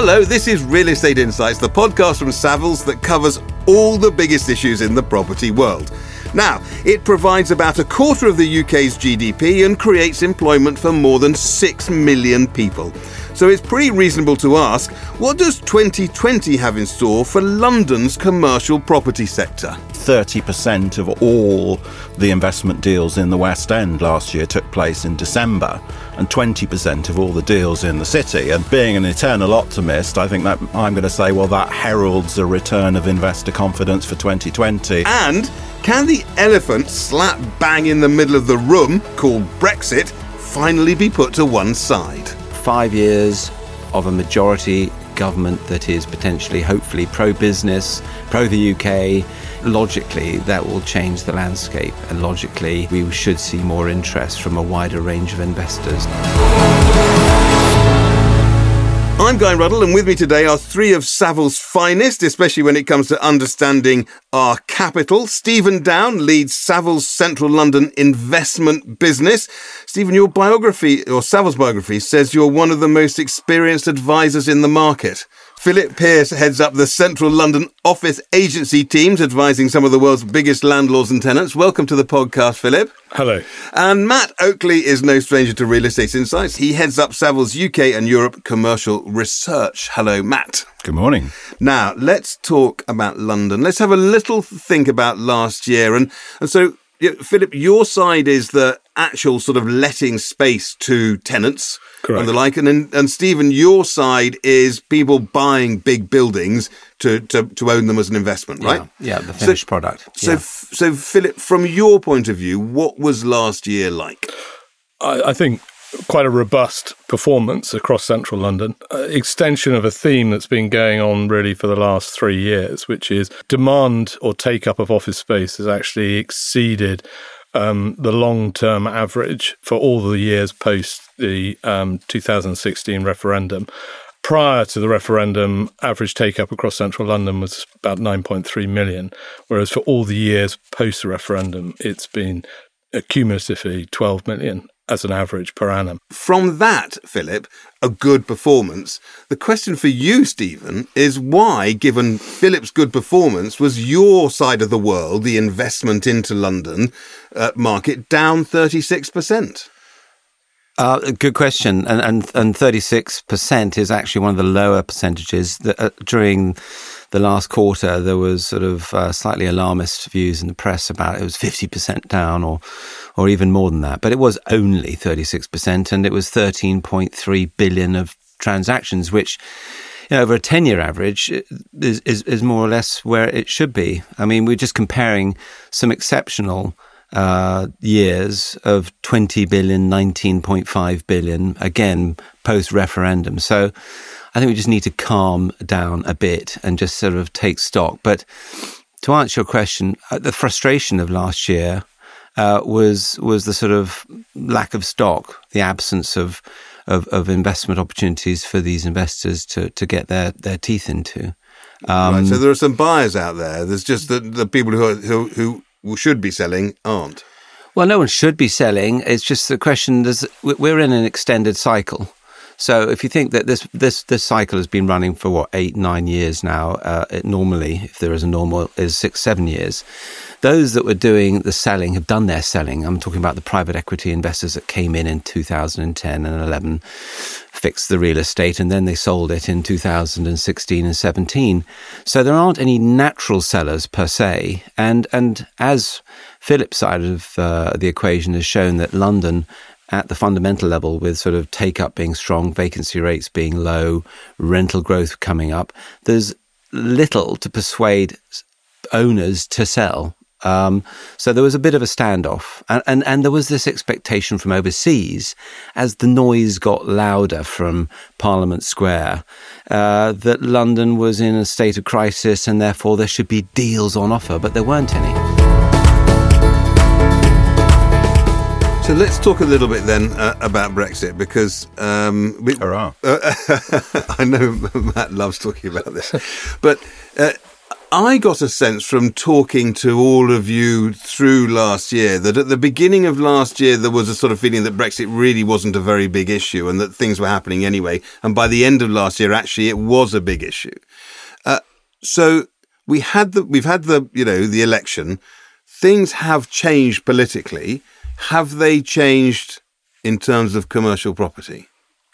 Hello, this is Real Estate Insights, the podcast from Savills that covers all the biggest issues in the property world. Now, it provides about a quarter of the UK's GDP and creates employment for more than 6 million people. So it's pretty reasonable to ask, what does 2020 have in store for London's commercial property sector? 30% of all the investment deals in the West End last year took place in December, and 20% of all the deals in the city. And being an eternal optimist, I think that I'm going to say, well, that heralds a return of investor confidence for 2020. And can the elephant slap bang in the middle of the room, called Brexit, finally be put to one side? 5 years of a majority government that is potentially, hopefully, pro-business, pro-the UK. Logically, that will change the landscape, and logically, we should see more interest from a wider range of investors. I'm Guy Ruddle, and with me today are three of Savills' finest, especially when it comes to understanding our capital. Stephen Down leads Savills' Central London investment business. Stephen, your biography, or Savills' biography, says you're one of the most experienced advisors in the market. Philip Pearce heads up the Central London office agency teams, advising some of the world's biggest landlords and tenants. Welcome to the podcast, Philip. Hello. And Matt Oakley is no stranger to Real Estate Insights. He heads up Savills' UK and Europe commercial research. Hello, Matt. Good morning. Now, let's talk about London. Let's have a little think about last year. And so, Philip, your side is the actual sort of letting space to tenants. Correct. And the like. And Stephen, your side is people buying big buildings to own them as an investment, right? Yeah, the finished product. Yeah. So Philip, from your point of view, what was last year like? I think quite a robust performance across central London, extension of a theme that's been going on really for the last 3 years, which is demand or take-up of office space has actually exceeded the long-term average for all the years post the 2016 referendum. Prior to the referendum, average take-up across central London was about 9.3 million, whereas for all the years post the referendum, it's been cumulatively 12 million as an average per annum. From that, Philip, a good performance. The question for you, Stephen, is why, given Philip's good performance, was your side of the world, the investment into London market, down 36%? Good question. And 36% is actually one of the lower percentages. During the last quarter, there was sort of slightly alarmist views in the press about it was 50% down or even more than that. But it was only 36%, and it was 13.3 billion of transactions, which, over a 10-year average is more or less where it should be. I mean, we're just comparing some exceptional years of 20 billion, 19.5 billion, again, post-referendum. So I think we just need to calm down a bit and just sort of take stock. But to answer your question, the frustration of last year was the sort of lack of stock, the absence of investment opportunities for these investors to get their teeth into. Right, so there are some buyers out there. There's just the people who should be selling aren't. Well, no one should be selling. It's just the question, we're in an extended cycle. So if you think that this cycle has been running for, 8-9 years now, it normally, if there is a normal, is 6-7 years. Those that were doing the selling have done their selling. I'm talking about the private equity investors that came in 2010 and 11, fixed the real estate, and then they sold it in 2016 and 17. So there aren't any natural sellers per se. And as Philip's side of the equation has shown, that London at the fundamental level, with sort of take-up being strong, vacancy rates being low, rental growth coming up, there's little to persuade owners to sell. So there was a bit of a standoff. And there was this expectation from overseas, as the noise got louder from Parliament Square, that London was in a state of crisis and therefore there should be deals on offer, but there weren't any. So let's talk a little bit then about Brexit, because I know Matt loves talking about this, but I got a sense from talking to all of you through last year that at the beginning of last year, there was a sort of feeling that Brexit really wasn't a very big issue and that things were happening anyway. And by the end of last year, actually, it was a big issue. So we've had the election. Things have changed politically. Have they changed in terms of commercial property?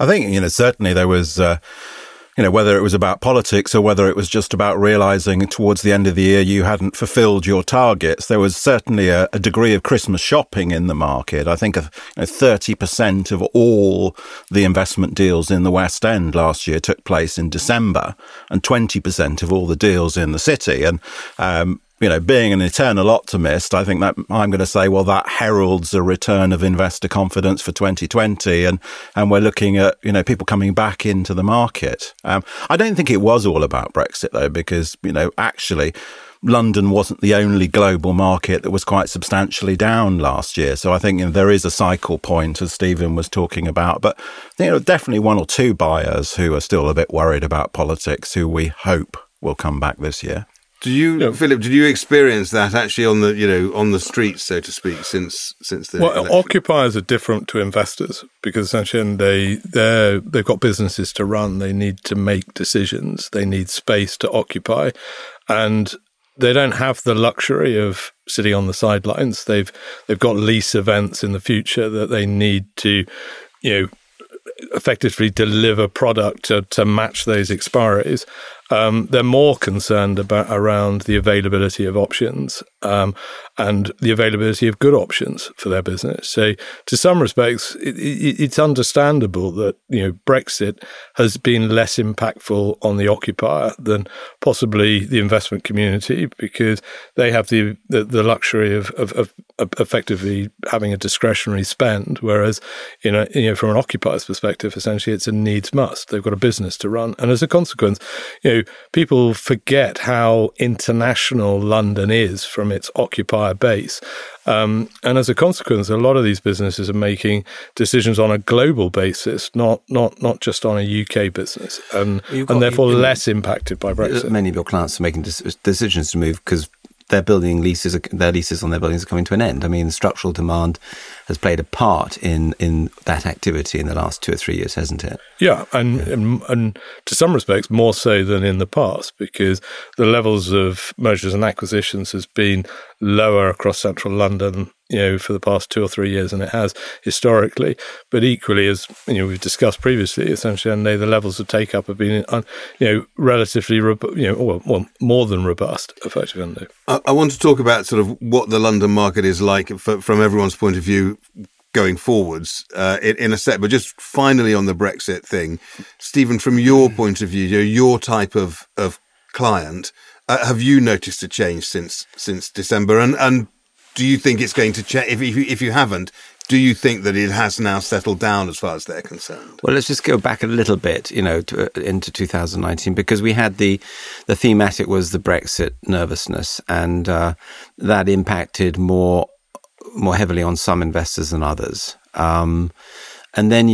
I think, certainly there was... whether it was about politics or whether it was just about realising towards the end of the year you hadn't fulfilled your targets, there was certainly a degree of Christmas shopping in the market. I think 30% of all the investment deals in the West End last year took place in December and 20% of all the deals in the city. And, being an eternal optimist, I think that I'm going to say, well, that heralds a return of investor confidence for 2020. And we're looking at, people coming back into the market. I don't think it was all about Brexit, though, because, actually, London wasn't the only global market that was quite substantially down last year. So I think there is a cycle point, as Stephen was talking about. But, definitely one or two buyers who are still a bit worried about politics, who we hope will come back this year. Philip? Did you experience that actually on the on the streets, so to speak, since the election? Occupiers are different to investors because essentially they've got businesses to run. They need to make decisions. They need space to occupy, and they don't have the luxury of sitting on the sidelines. They've got lease events in the future that they need to effectively deliver product to match those expiries. They're more concerned around the availability of options and the availability of good options for their business. So to some respects, it's understandable that Brexit has been less impactful on the occupier than possibly the investment community because they have the luxury of effectively having a discretionary spend, whereas from an occupier's perspective, essentially it's a needs must. They've got a business to run, and as a consequence, people forget how international London is from its occupier base. And as a consequence, a lot of these businesses are making decisions on a global basis, not just on a UK business, and therefore less impacted by Brexit. Many of your clients are making decisions to move because their leases on their buildings are coming to an end. I mean, structural demand has played a part in that activity in the last 2 or 3 years, hasn't it? Yeah, and to some respects more so than in the past because the levels of mergers and acquisitions has been lower across central London, for the past 2 or 3 years than it has historically. But equally, as we've discussed previously, essentially, and the levels of take-up have been, relatively, more than robust, effectively. I want to talk about sort of what the London market is like from everyone's point of view going forwards in a sec. But just finally on the Brexit thing, Stephen, from your point of view, your type of client, have you noticed a change since December? And do you think it's going to change? If you haven't, do you think that it has now settled down as far as they're concerned? Well, let's just go back a little bit, into 2019, because we had the thematic was the Brexit nervousness, and that impacted more heavily on some investors than others. And then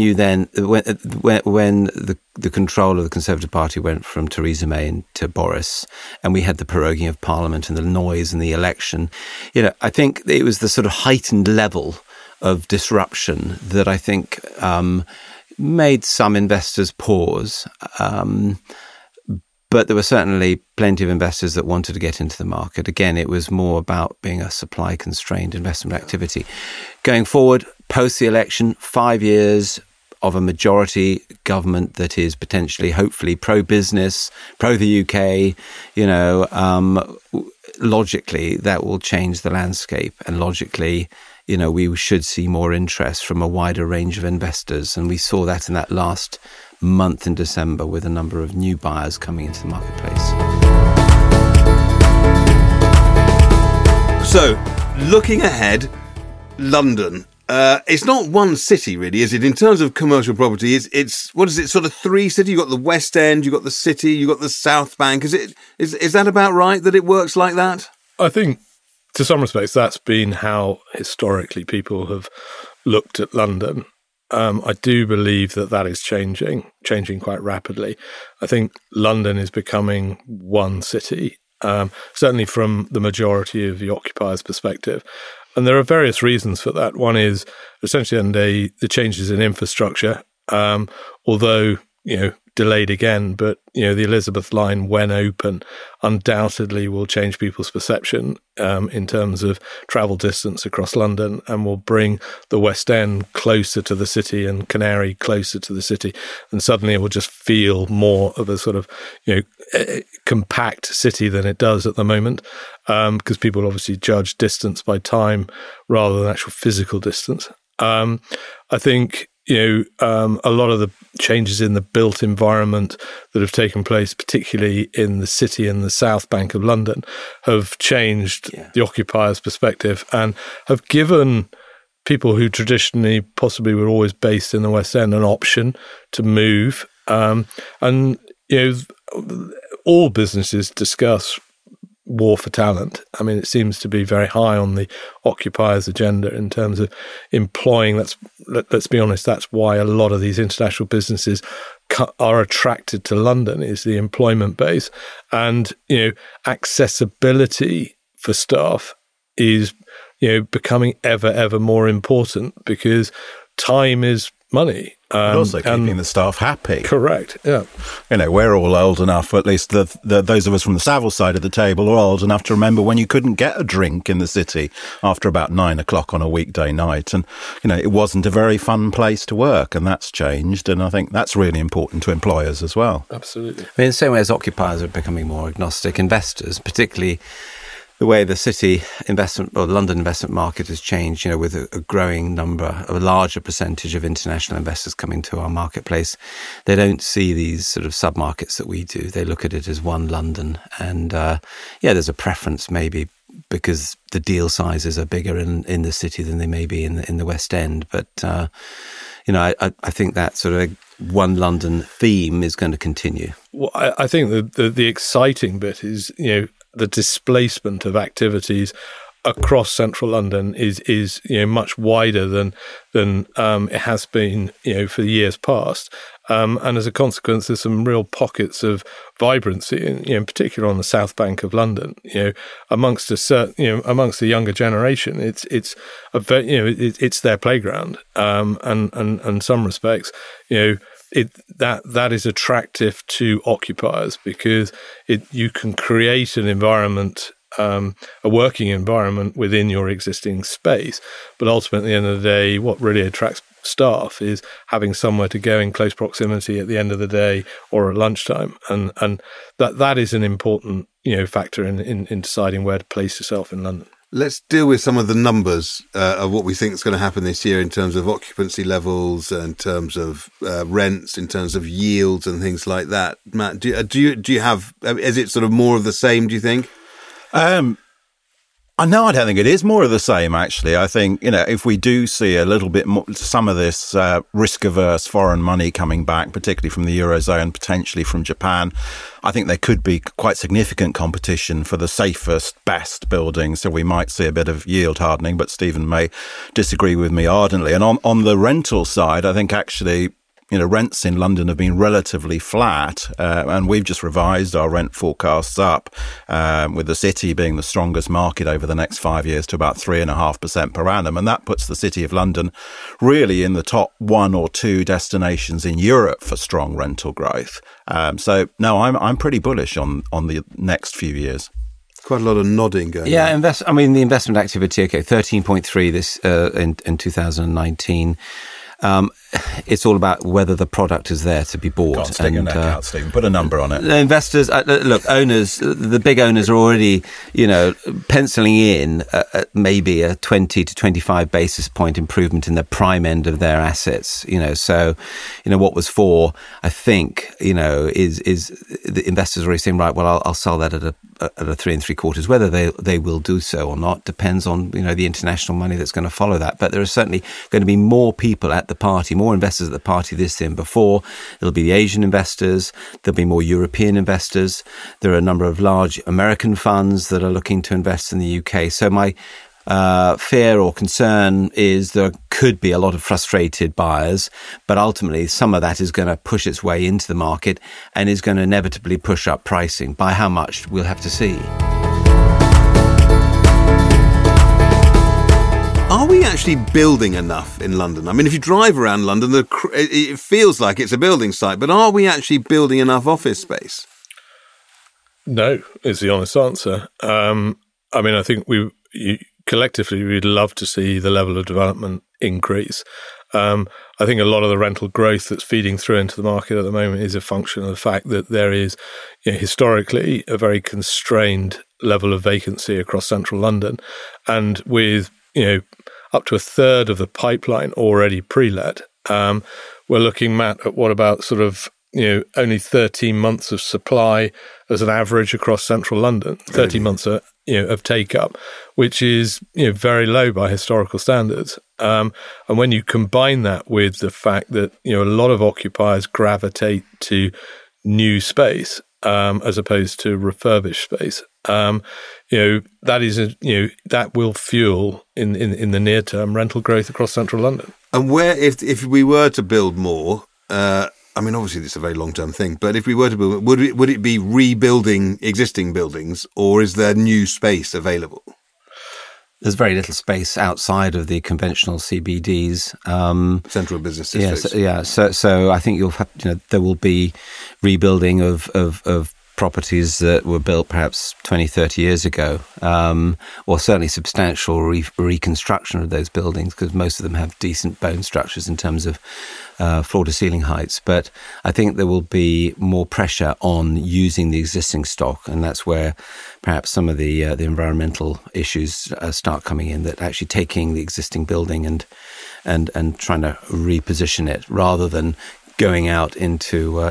when the control of the Conservative Party went from Theresa May to Boris, and we had the proroguing of Parliament and the noise and the election, I think it was the sort of heightened level of disruption that I think made some investors pause. But there were certainly plenty of investors that wanted to get into the market. Again, it was more about being a supply-constrained investment activity. Going forward, post the election, 5 years of a majority government that is potentially, hopefully, pro-business, pro-the UK, logically, that will change the landscape. And logically, we should see more interest from a wider range of investors. And we saw that in that last month in December with a number of new buyers coming into the marketplace. So, looking ahead, London. It's not one city, really, is it? In terms of commercial property, three cities? You've got the West End, you've got the City, you've got the South Bank. Is that about right, that it works like that? I think, to some respects, that's been how historically people have looked at London. I do believe that is changing quite rapidly. I think London is becoming one city certainly from the majority of the occupiers' perspective. And there are various reasons for that. One is essentially the changes in infrastructure, although, delayed again, but, the Elizabeth line, when open, undoubtedly will change people's perception in terms of travel distance across London, and will bring the West End closer to the city and Canary closer to the city. And suddenly it will just feel more of a sort of, compact city than it does at the moment, because people obviously judge distance by time rather than actual physical distance. I think a lot of the changes in the built environment that have taken place, particularly in the city and the South Bank of London, have changed the occupier's perspective and have given people who traditionally possibly were always based in the West End an option to move. And, all businesses discuss war for talent. I mean, it seems to be very high on the occupiers' agenda in terms of employing. Let's be honest, that's why a lot of these international businesses are attracted to London, is the employment base. And, accessibility for staff is, becoming ever more important, because time is money. And also keeping the staff happy. Correct, yeah. We're all old enough, or at least those of us from the Savills side of the table are old enough to remember when you couldn't get a drink in the city after about 9 o'clock on a weekday night. And, it wasn't a very fun place to work, and that's changed. And I think that's really important to employers as well. Absolutely. In the same way as occupiers are becoming more agnostic, investors, particularly the way the city investment or the London investment market has changed, with a growing number, a larger percentage of international investors coming to our marketplace, they don't see these sort of sub-markets that we do. They look at it as one London. And there's a preference maybe because the deal sizes are bigger in the city than they may be in the West End. But, I think that sort of one London theme is going to continue. Well, I think the exciting bit is, the displacement of activities across central London is much wider than it has been for years past, and as a consequence, there's some real pockets of vibrancy, in particular on the South Bank of London. Amongst the younger generation, it's a very, it's their playground, and some respects, that is attractive to occupiers, because you can create an environment, a working environment within your existing space. But ultimately, at the end of the day, what really attracts staff is having somewhere to go in close proximity at the end of the day or at lunchtime, and that is an important factor in deciding where to place yourself in London. Let's deal with some of the numbers of what we think is going to happen this year in terms of occupancy levels, in terms of rents, in terms of yields and things like that. Matt, do you have, is it sort of more of the same, do you think? No, I don't think it is more of the same, actually. I think, if we do see a little bit more, some of this risk-averse foreign money coming back, particularly from the Eurozone, potentially from Japan, I think there could be quite significant competition for the safest, best buildings. So we might see a bit of yield hardening, but Stephen may disagree with me ardently. And on the rental side, I think actually, rents in London have been relatively flat, and we've just revised our rent forecasts up, with the city being the strongest market over the next 5 years to about 3.5% per annum. And that puts the City of London really in the top one or two destinations in Europe for strong rental growth. So no, I'm pretty bullish on the next few years. Quite a lot of nodding going on. Yeah, the investment activity, okay, 13.3 this in 2019. It's all about whether the product is there to be bought. Can't stick your neck out, Stephen. Put a number on it. The investors, owners, the big owners are already, penciling in maybe a 20 to 25 basis point improvement in the prime end of their assets. So, what was four, I think, is the investors are already saying, right, well, I'll sell that at a 3.75. Whether they will do so or not depends on, the international money that's going to follow that. But there are certainly going to be more people at the party, more investors at the party this than before. It'll be the Asian investors. There'll be more European investors. There are a number of large American funds that are looking to invest in the UK. So my fear or concern is there could be a lot of frustrated buyers, but ultimately some of that is going to push its way into the market and is going to inevitably push up pricing. By how much, we'll have to see. Are we actually building enough in London? I mean, if you drive around London, it feels like it's a building site, but are we actually building enough office space? No, is the honest answer. I mean, I think collectively we'd love to see the level of development increase. I think a lot of the rental growth that's feeding through into the market at the moment is a function of the fact that there is, you know, historically a very constrained level of vacancy across central London, and with, you know, up to a third of the pipeline already pre-let, we're looking, Matt, at what about sort of, you know, only 13 months of supply as an average across central London, 30 months of, you know, of take-up, which is, you know, very low by historical standards. And when you combine that with the fact that, you know, a lot of occupiers gravitate to new space as opposed to refurbished space, you know, that is that will fuel in the near term rental growth across central London. And where, if we were to build more, I mean, obviously, this is a very long-term thing, but if we were to build, would it be rebuilding existing buildings, or is there new space available? There's very little space outside of the conventional CBDs. Central business districts. Yes, yeah. So I think there will be rebuilding of properties that were built perhaps 20, 30 years ago, or certainly substantial reconstruction of those buildings, because most of them have decent bone structures in terms of floor-to-ceiling heights. But I think there will be more pressure on using the existing stock, and that's where perhaps some of the environmental issues start coming in, that actually taking the existing building and trying to reposition it rather than going out into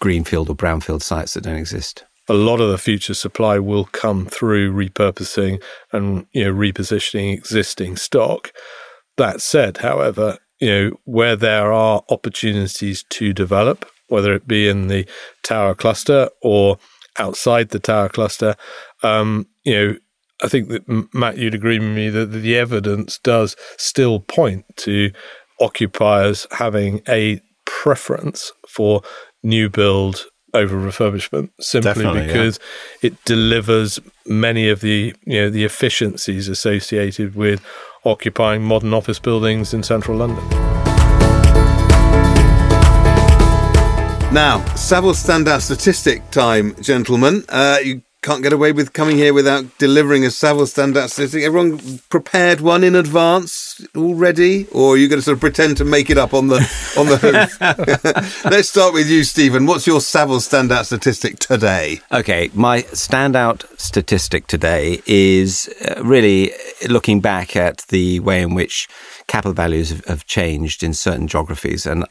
greenfield or brownfield sites that don't exist. A lot of the future supply will come through repurposing and, you know, repositioning existing stock. That said, however, you know, where there are opportunities to develop, whether it be in the tower cluster or outside the tower cluster, you know, I think that, Matt, you'd agree with me that the evidence does still point to occupiers having a preference for new build over refurbishment, simply because it delivers many of the, you know, the efficiencies associated with occupying modern office buildings in central London. Now, Savills standout statistic time, gentlemen. You can't get away with coming here without delivering a Savills standout statistic. Everyone prepared one in advance already, or are you going to sort of pretend to make it up on the hoof? Let's start with you, Stephen. What's your Savills standout statistic today? Okay, my standout statistic today is really looking back at the way in which capital values have changed in certain geographies, and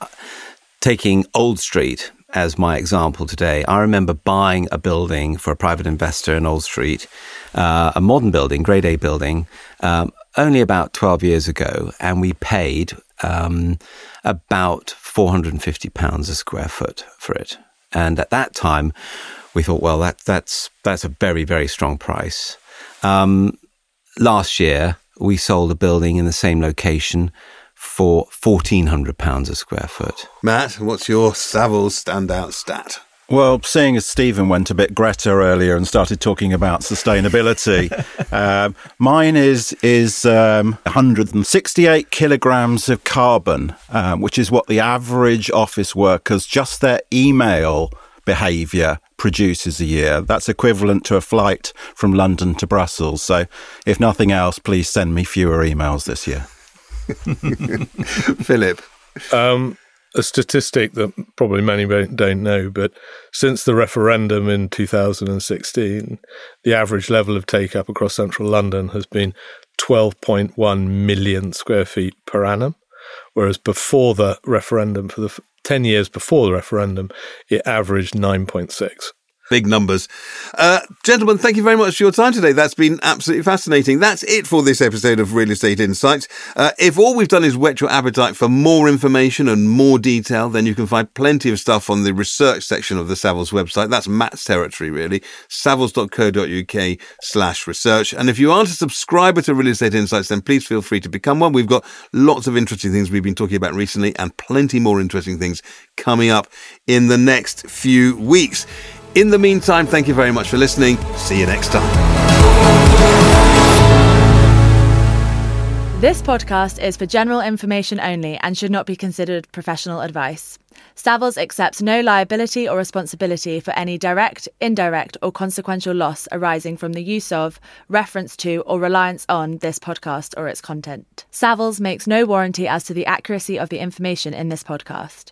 taking Old Street as my example today. I remember buying a building for a private investor in Old Street, a modern building, Grade A building, only about 12 years ago, and we paid about £450 a square foot for it. And at that time, we thought, well, that's a very, very strong price. Last year, we sold a building in the same location for £1,400 a square foot. Matt, what's your Savills standout stat? Well, seeing as Stephen went a bit Greta earlier and started talking about sustainability, mine is 168 kilograms of carbon, which is what the average office worker's, just their email behaviour, produces a year. That's equivalent to a flight from London to Brussels. So if nothing else, please send me fewer emails this year. Philip. A statistic that probably many don't know, but since the referendum in 2016, the average level of take-up across central London has been 12.1 million square feet per annum, whereas before the referendum, for the 10 years before the referendum, it averaged 9.6. Big numbers. Gentlemen, thank you very much for your time today. That's been absolutely fascinating. That's it for this episode of Real Estate Insights. If all we've done is whet your appetite for more information and more detail, then you can find plenty of stuff on the research section of the Savills website. That's Matt's territory, really. Savills.co.uk/research. And if you aren't a subscriber to Real Estate Insights, then please feel free to become one. We've got lots of interesting things we've been talking about recently and plenty more interesting things coming up in the next few weeks. In the meantime, thank you very much for listening. See you next time. This podcast is for general information only and should not be considered professional advice. Savills accepts no liability or responsibility for any direct, indirect, or consequential loss arising from the use of, reference to, or reliance on this podcast or its content. Savills makes no warranty as to the accuracy of the information in this podcast.